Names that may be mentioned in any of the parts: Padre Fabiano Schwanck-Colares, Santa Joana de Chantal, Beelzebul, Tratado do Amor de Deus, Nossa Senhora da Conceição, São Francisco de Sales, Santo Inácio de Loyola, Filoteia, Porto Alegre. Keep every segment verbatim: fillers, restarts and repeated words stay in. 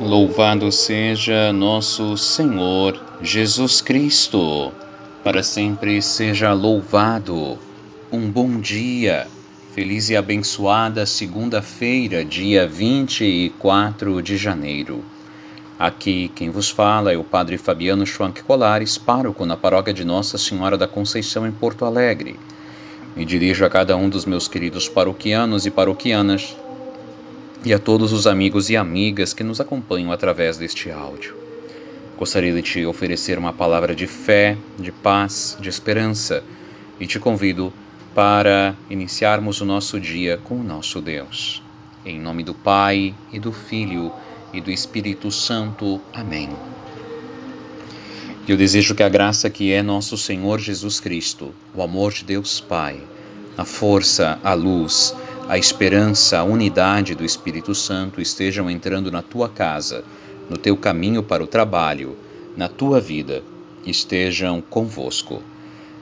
Louvado seja nosso Senhor Jesus Cristo, para sempre seja louvado. Um bom dia, feliz e abençoada segunda-feira, dia vinte e quatro de janeiro. Aqui quem vos fala é o Padre Fabiano Schwanck-Colares, pároco na paróquia de Nossa Senhora da Conceição em Porto Alegre. Me dirijo a cada um dos meus queridos paroquianos e paroquianas, e a todos os amigos e amigas que nos acompanham através deste áudio. Gostaria de te oferecer uma palavra de fé, de paz, de esperança, e te convido para iniciarmos o nosso dia com o nosso Deus. Em nome do Pai, e do Filho, e do Espírito Santo. Amém. Eu desejo que a graça que é nosso Senhor Jesus Cristo, o amor de Deus Pai, a força, a luz, a esperança, a unidade do Espírito Santo estejam entrando na tua casa, no teu caminho para o trabalho, na tua vida, estejam convosco.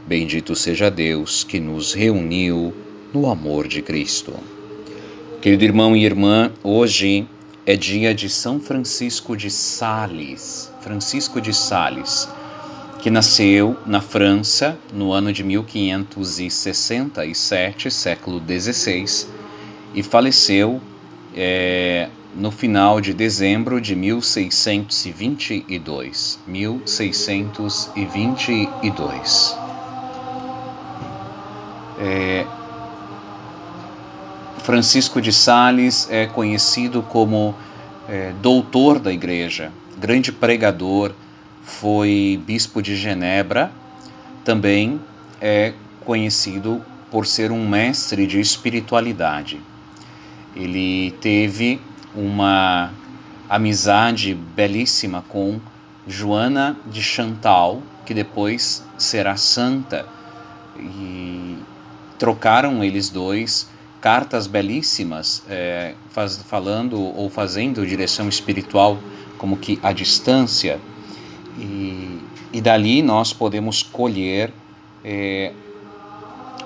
Bendito seja Deus que nos reuniu no amor de Cristo. Querido irmão e irmã, hoje é dia de São Francisco de Sales, Francisco de Sales, que nasceu na França no ano de mil quinhentos e sessenta e sete, século dezesseis, e faleceu é, no final de dezembro de mil seiscentos e vinte e dois. mil seiscentos e vinte e dois. É, Francisco de Sales é conhecido como é, doutor da Igreja, grande pregador. Foi bispo de Genebra, também é conhecido por ser um mestre de espiritualidade. Ele teve uma amizade belíssima com Joana de Chantal, que depois será santa, e trocaram eles dois cartas belíssimas, é, faz, falando ou fazendo direção espiritual como que à distância. E, e dali nós podemos colher é,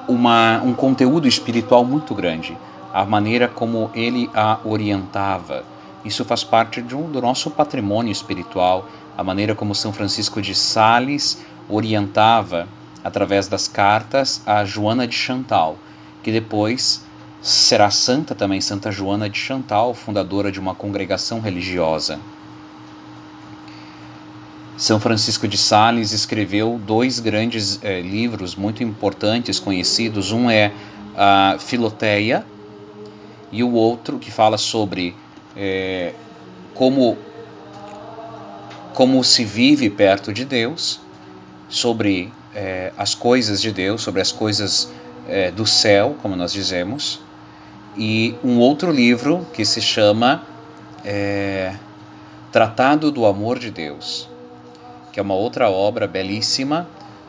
uma, um conteúdo espiritual muito grande, a maneira como ele a orientava. Isso faz parte de um, do nosso patrimônio espiritual, a maneira como São Francisco de Sales orientava, através das cartas, a Joana de Chantal, que depois será santa também, Santa Joana de Chantal, fundadora de uma congregação religiosa. São Francisco de Sales escreveu dois grandes eh, livros muito importantes, conhecidos. Um é a Filoteia e o outro que fala sobre eh, como, como se vive perto de Deus, sobre eh, as coisas de Deus, sobre as coisas eh, do céu, como nós dizemos. E um outro livro que se chama eh, Tratado do Amor de Deus, que é uma outra obra belíssima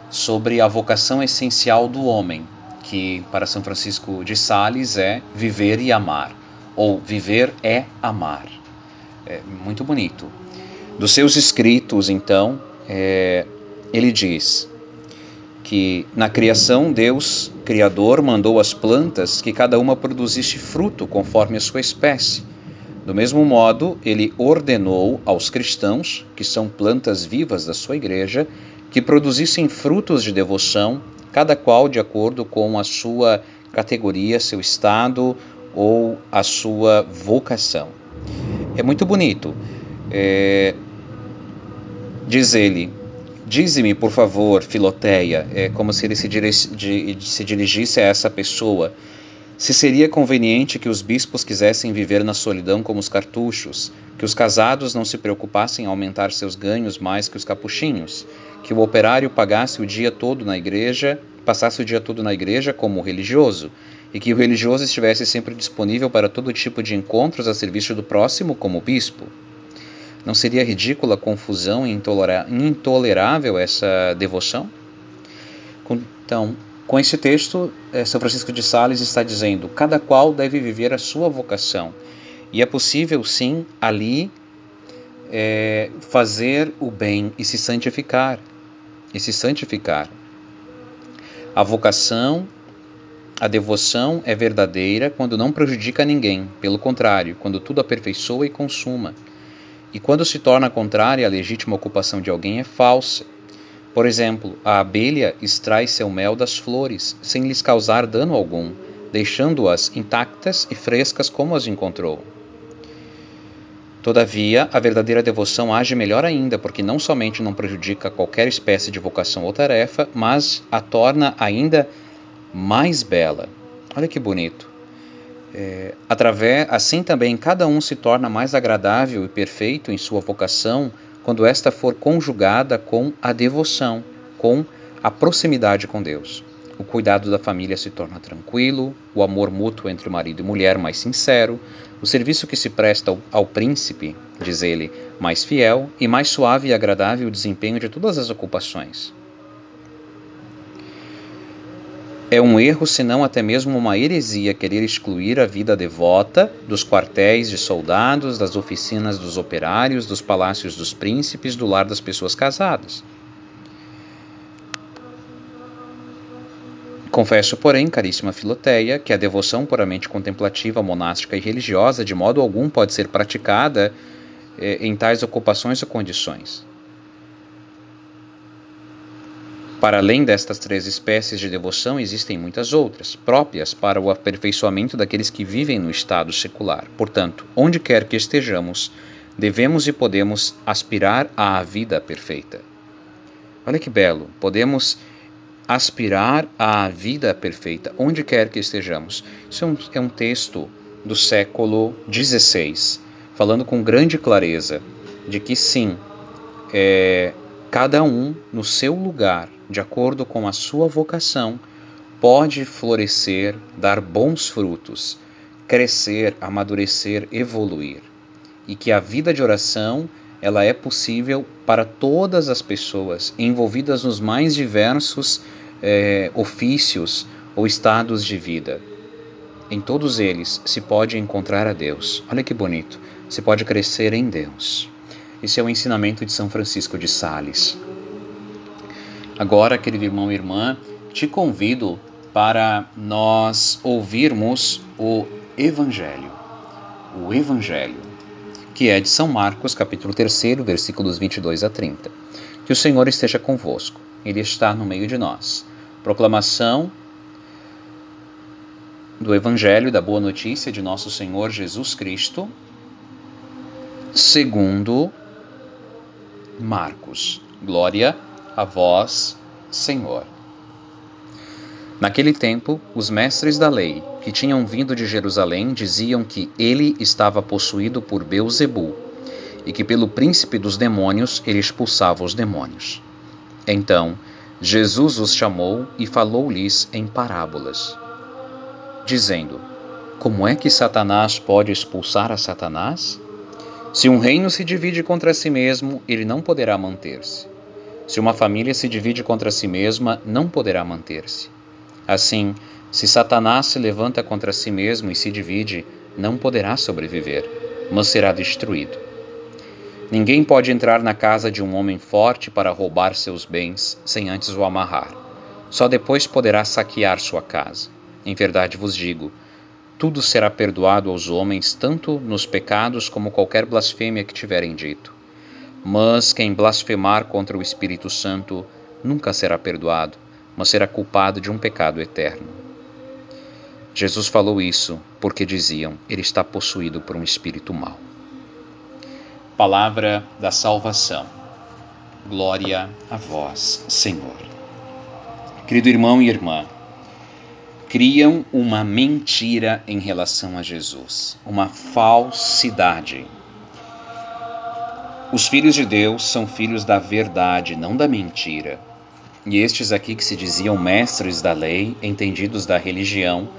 sobre a vocação essencial do homem, que para São Francisco de Sales é viver e amar, ou viver é amar. É muito bonito. Dos seus escritos, então, é, ele diz que na criação Deus, Criador, mandou as plantas que cada uma produzisse fruto conforme a sua espécie. Do mesmo modo, ele ordenou aos cristãos, que são plantas vivas da sua igreja, que produzissem frutos de devoção, cada qual de acordo com a sua categoria, seu estado ou a sua vocação. É muito bonito. É... Diz ele, dize-me, por favor, Filoteia, é como se ele se, dire... se dirigisse a essa pessoa, se seria conveniente que os bispos quisessem viver na solidão como os cartuchos, que os casados não se preocupassem em aumentar seus ganhos mais que os capuchinhos, que o operário pagasse o dia todo na igreja, passasse o dia todo na igreja como religioso, e que o religioso estivesse sempre disponível para todo tipo de encontros a serviço do próximo como bispo? Não seria ridícula, confusão e intolerável essa devoção? Então, Com esse texto, São Francisco de Sales está dizendo: cada qual deve viver a sua vocação. E é possível, sim, ali é, fazer o bem e se santificar. E se santificar. A vocação, a devoção é verdadeira quando não prejudica ninguém. Pelo contrário, quando tudo aperfeiçoa e consuma. E quando se torna contrária à legítima ocupação de alguém, é falsa. Por exemplo, a abelha extrai seu mel das flores, sem lhes causar dano algum, deixando-as intactas e frescas como as encontrou. Todavia, a verdadeira devoção age melhor ainda, porque não somente não prejudica qualquer espécie de vocação ou tarefa, mas a torna ainda mais bela. Olha que bonito! É, através, assim também, cada um se torna mais agradável e perfeito em sua vocação, quando esta for conjugada com a devoção, com a proximidade com Deus. O cuidado da família se torna tranquilo, o amor mútuo entre marido e mulher mais sincero, o serviço que se presta ao, ao príncipe, diz ele, mais fiel, e mais suave e agradável o desempenho de todas as ocupações. É um erro, senão até mesmo uma heresia, querer excluir a vida devota dos quartéis de soldados, das oficinas dos operários, dos palácios dos príncipes, do lar das pessoas casadas. Confesso, porém, caríssima Filoteia, que a devoção puramente contemplativa, monástica e religiosa de modo algum pode ser praticada eh, em tais ocupações ou condições. Para além destas três espécies de devoção, existem muitas outras, próprias para o aperfeiçoamento daqueles que vivem no estado secular. Portanto, onde quer que estejamos, devemos e podemos aspirar à vida perfeita. Olha que belo! Podemos aspirar à vida perfeita, onde quer que estejamos. Isso é um, é um texto do século dezesseis, falando com grande clareza de que sim, é, cada um no seu lugar, de acordo com a sua vocação, pode florescer, dar bons frutos, crescer, amadurecer, evoluir. E que a vida de oração, ela é possível para todas as pessoas envolvidas nos mais diversos eh, ofícios ou estados de vida. Em todos eles se pode encontrar a Deus. Olha que bonito, se pode crescer em Deus. Esse é o ensinamento de São Francisco de Sales. Agora, querido irmão e irmã, te convido para nós ouvirmos o Evangelho, o Evangelho, que é de São Marcos, capítulo três, versículos vinte e dois a trinta. Que o Senhor esteja convosco, Ele está no meio de nós. Proclamação do Evangelho, da Boa Notícia de Nosso Senhor Jesus Cristo, segundo Marcos. Glória a vós, Senhor. Naquele tempo, os mestres da lei, que tinham vindo de Jerusalém, diziam que ele estava possuído por Beelzebul, e que pelo príncipe dos demônios ele expulsava os demônios. Então, Jesus os chamou e falou-lhes em parábolas, dizendo: como é que Satanás pode expulsar a Satanás? Se um reino se divide contra si mesmo, ele não poderá manter-se. Se uma família se divide contra si mesma, não poderá manter-se. Assim, se Satanás se levanta contra si mesmo e se divide, não poderá sobreviver, mas será destruído. Ninguém pode entrar na casa de um homem forte para roubar seus bens, sem antes o amarrar. Só depois poderá saquear sua casa. Em verdade vos digo, tudo será perdoado aos homens, tanto nos pecados como qualquer blasfêmia que tiverem dito. Mas quem blasfemar contra o Espírito Santo nunca será perdoado, mas será culpado de um pecado eterno. Jesus falou isso porque diziam: ele está possuído por um espírito mau. Palavra da salvação. Glória a vós, Senhor. Querido irmão e irmã, criam uma mentira em relação a Jesus, uma falsidade. Os filhos de Deus são filhos da verdade, não da mentira. E estes aqui que se diziam mestres da lei, entendidos da religião,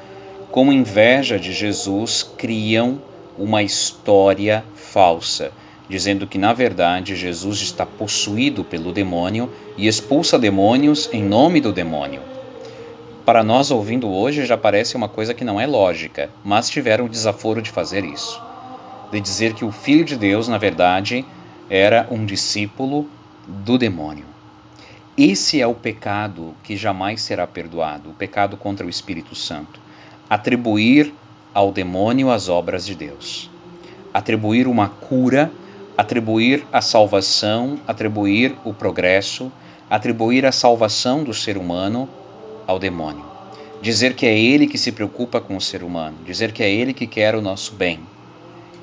com inveja de Jesus, criam uma história falsa, dizendo que, na verdade, Jesus está possuído pelo demônio e expulsa demônios em nome do demônio. Para nós ouvindo hoje já parece uma coisa que não é lógica, mas tiveram o desaforo de fazer isso, de dizer que o Filho de Deus, na verdade, era um discípulo do demônio. Esse é o pecado que jamais será perdoado, o pecado contra o Espírito Santo. Atribuir ao demônio as obras de Deus. Atribuir uma cura, atribuir a salvação, atribuir o progresso, atribuir a salvação do ser humano ao demônio. Dizer que é ele que se preocupa com o ser humano, dizer que é ele que quer o nosso bem,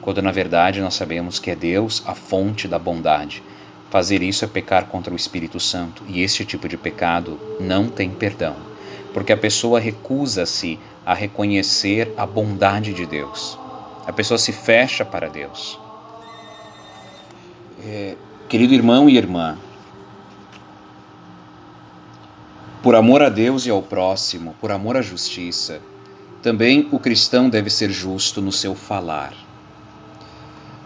quando na verdade nós sabemos que é Deus a fonte da bondade. Fazer isso é pecar contra o Espírito Santo, e este tipo de pecado não tem perdão, porque a pessoa recusa-se a reconhecer a bondade de Deus. A pessoa se fecha para Deus. É, querido irmão e irmã, por amor a Deus e ao próximo, por amor à justiça, também o cristão deve ser justo no seu falar.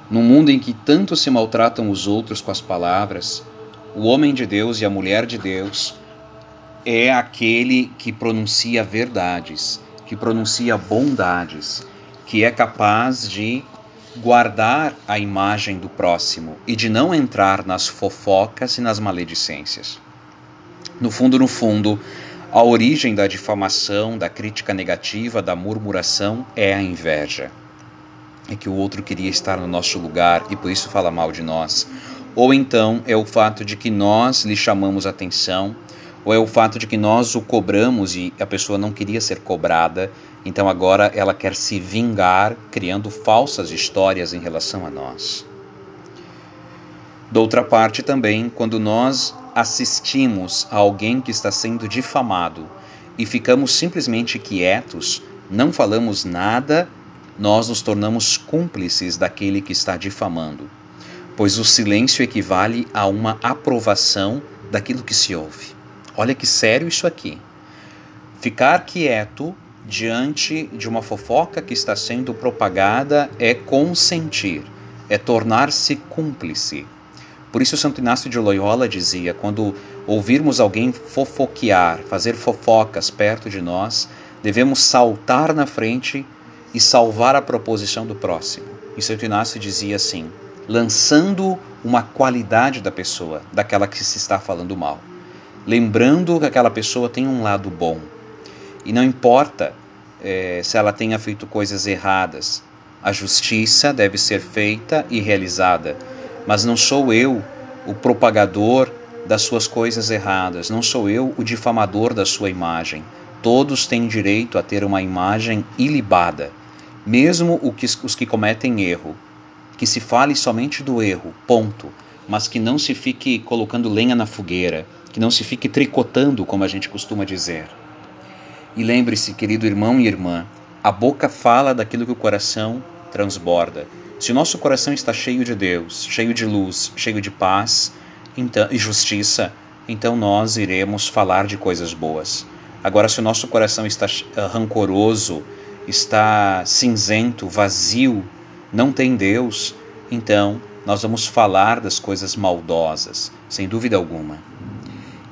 Num mundo em que tanto se maltratam os outros com as palavras, o homem de Deus e a mulher de Deus é aquele que pronuncia verdades, que pronuncia bondades, que é capaz de guardar a imagem do próximo e de não entrar nas fofocas e nas maledicências. No fundo, no fundo, a origem da difamação, da crítica negativa, da murmuração é a inveja. É que o outro queria estar no nosso lugar e por isso fala mal de nós. Ou então é o fato de que nós lhe chamamos atenção, ou é o fato de que nós o cobramos e a pessoa não queria ser cobrada, então agora ela quer se vingar, criando falsas histórias em relação a nós. Doutra parte também, quando nós assistimos a alguém que está sendo difamado e ficamos simplesmente quietos, não falamos nada, nós nos tornamos cúmplices daquele que está difamando, pois o silêncio equivale a uma aprovação daquilo que se ouve. Olha que sério isso aqui. Ficar quieto diante de uma fofoca que está sendo propagada é consentir, é tornar-se cúmplice. Por isso Santo Inácio de Loyola dizia, quando ouvirmos alguém fofoquear, fazer fofocas perto de nós, devemos saltar na frente e salvar a proposição do próximo. E Santo Inácio dizia assim, lançando uma qualidade da pessoa, daquela que se está falando mal, lembrando que aquela pessoa tem um lado bom. E não importa eh, se ela tenha feito coisas erradas, a justiça deve ser feita e realizada, mas não sou eu o propagador das suas coisas erradas, não sou eu o difamador da sua imagem. Todos têm direito a ter uma imagem ilibada, mesmo os que cometem erro. Que se fale somente do erro, ponto, mas que não se fique colocando lenha na fogueira, que não se fique tricotando, como a gente costuma dizer. E lembre-se, querido irmão e irmã, a boca fala daquilo que o coração transborda. Se o nosso coração está cheio de Deus, cheio de luz, cheio de paz e justiça, então nós iremos falar de coisas boas. Agora, se o nosso coração está rancoroso, está cinzento, vazio, não tem Deus, então nós vamos falar das coisas maldosas, sem dúvida alguma.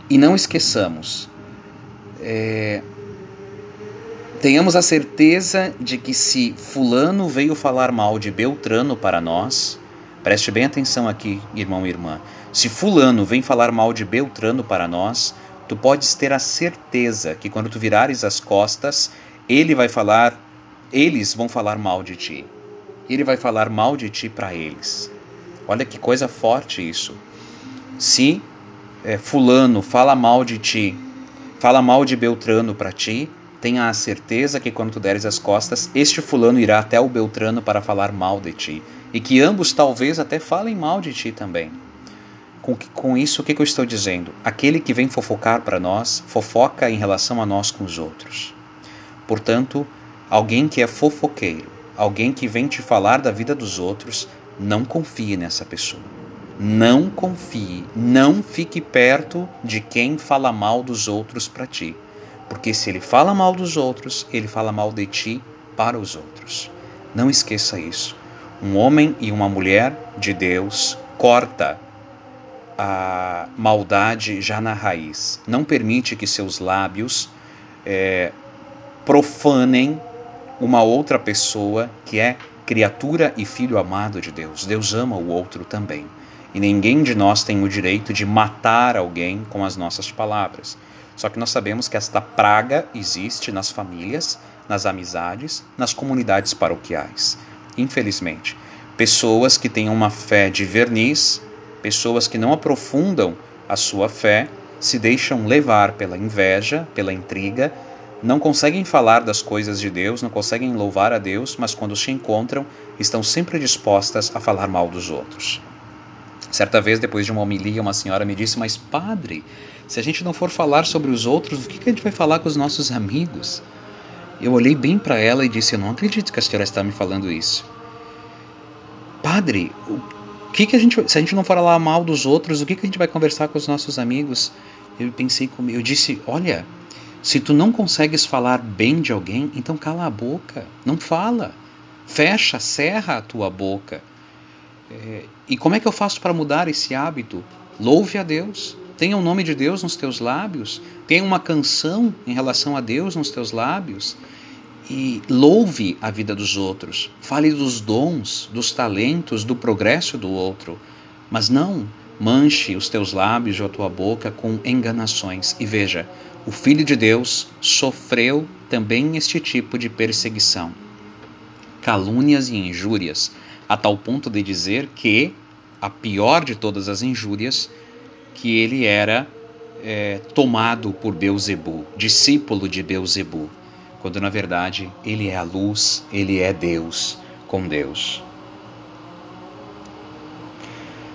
E não esqueçamos, é, tenhamos a certeza de que se fulano veio falar mal de Beltrano para nós, preste bem atenção aqui, irmão e irmã, se fulano vem falar mal de Beltrano para nós, tu podes ter a certeza que quando tu virares as costas, ele vai falar, eles vão falar mal de ti. Ele vai falar mal de ti para eles. Olha que coisa forte isso. Se é, fulano fala mal de ti, fala mal de Beltrano para ti, tenha a certeza que quando tu deres as costas, este fulano irá até o Beltrano para falar mal de ti. E que ambos talvez até falem mal de ti também. Com, com isso, o que, que eu estou dizendo? Aquele que vem fofocar para nós, fofoca em relação a nós com os outros. Portanto, alguém que é fofoqueiro, alguém que vem te falar da vida dos outros, não confie nessa pessoa. Não confie, não fique perto de quem fala mal dos outros para ti. Porque se ele fala mal dos outros, ele fala mal de ti para os outros. Não esqueça isso. Um homem e uma mulher de Deus corta a maldade já na raiz, não permite que seus lábios é, profanem uma outra pessoa que é criatura e filho amado de Deus. Deus ama o outro também. E ninguém de nós tem o direito de matar alguém com as nossas palavras. Só que nós sabemos que esta praga existe nas famílias, nas amizades, nas comunidades paroquiais. Infelizmente, pessoas que têm uma fé de verniz, pessoas que não aprofundam a sua fé, se deixam levar pela inveja, pela intriga, não conseguem falar das coisas de Deus, não conseguem louvar a Deus, mas quando se encontram, estão sempre dispostas a falar mal dos outros. Certa vez, depois de uma homilia, uma senhora me disse: mas padre, se a gente não for falar sobre os outros, o que a gente vai falar com os nossos amigos? Eu olhei bem para ela e disse: eu não acredito que a senhora está me falando isso. Padre, o que que a gente, se a gente não falar mal dos outros, o que que a gente vai conversar com os nossos amigos? Eu pensei comigo, eu disse: olha, se tu não consegues falar bem de alguém, então cala a boca, não fala, fecha, serra a tua boca. É, e como é que eu faço para mudar esse hábito? Louve a Deus, tenha o nome de Deus nos teus lábios, tenha uma canção em relação a Deus nos teus lábios e louve a vida dos outros, fale dos dons, dos talentos, do progresso do outro, mas não manche os teus lábios ou a tua boca com enganações. E veja, o Filho de Deus sofreu também este tipo de perseguição, calúnias e injúrias, a tal ponto de dizer que, a pior de todas as injúrias, que ele era é, tomado por Beelzebul, discípulo de Beelzebul, quando na verdade ele é a luz, ele é Deus com Deus.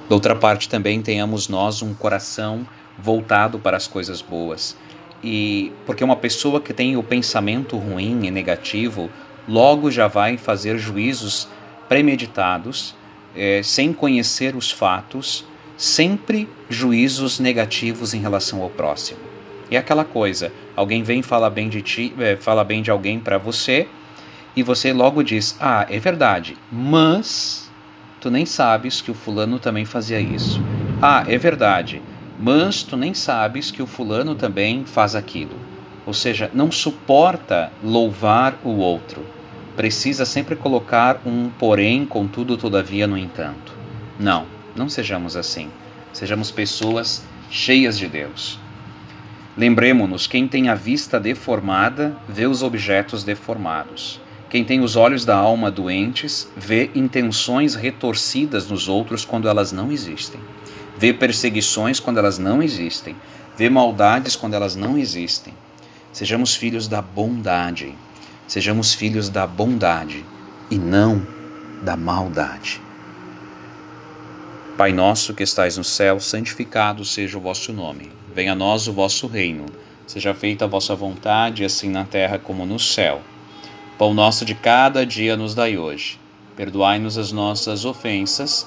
Da outra parte também tenhamos nós um coração voltado para as coisas boas. E porque uma pessoa que tem o pensamento ruim e negativo, logo já vai fazer juízos premeditados, é, sem conhecer os fatos, sempre juízos negativos em relação ao próximo. É aquela coisa, alguém vem e fala bem de ti, é, fala bem de alguém para você, e você logo diz: ah, é verdade, mas tu nem sabes que o fulano também fazia isso. Ah, é verdade, mas tu nem sabes que o fulano também faz aquilo. Ou seja, não suporta louvar o outro. Precisa sempre colocar um porém, contudo, todavia, no entanto. Não, não sejamos assim. Sejamos pessoas cheias de Deus. Lembremo-nos, quem tem a vista deformada, vê os objetos deformados. Quem tem os olhos da alma doentes, vê intenções retorcidas nos outros quando elas não existem. Vê perseguições quando elas não existem. Vê maldades quando elas não existem. Sejamos filhos da bondade. Sejamos filhos da bondade e não da maldade. Pai nosso que estais no céu, santificado seja o vosso nome. Venha a nós o vosso reino. Seja feita a vossa vontade, assim na terra como no céu. Pão nosso de cada dia nos dai hoje. Perdoai-nos as nossas ofensas,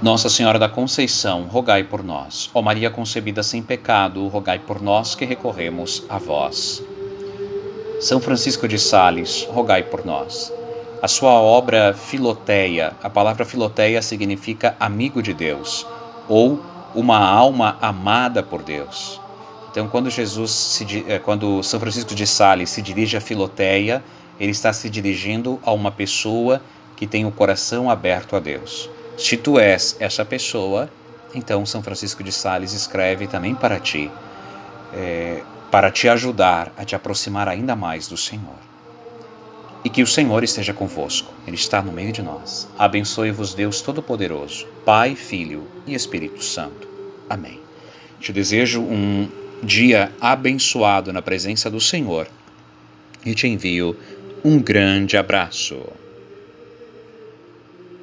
Nossa Senhora da Conceição, rogai por nós. Ó Maria concebida sem pecado, rogai por nós que recorremos a vós. São Francisco de Sales, rogai por nós. A sua obra Filoteia, a palavra Filoteia significa amigo de Deus, ou uma alma amada por Deus. Então, quando, Jesus se, quando São Francisco de Sales se dirige à Filoteia, ele está se dirigindo a uma pessoa que tem o coração aberto a Deus. Se tu és essa pessoa, então São Francisco de Sales escreve também para ti, é, para te ajudar a te aproximar ainda mais do Senhor. E que o Senhor esteja convosco, Ele está no meio de nós. Abençoe-vos Deus Todo-Poderoso, Pai, Filho e Espírito Santo. Amém. Te desejo um dia abençoado na presença do Senhor e te envio um grande abraço.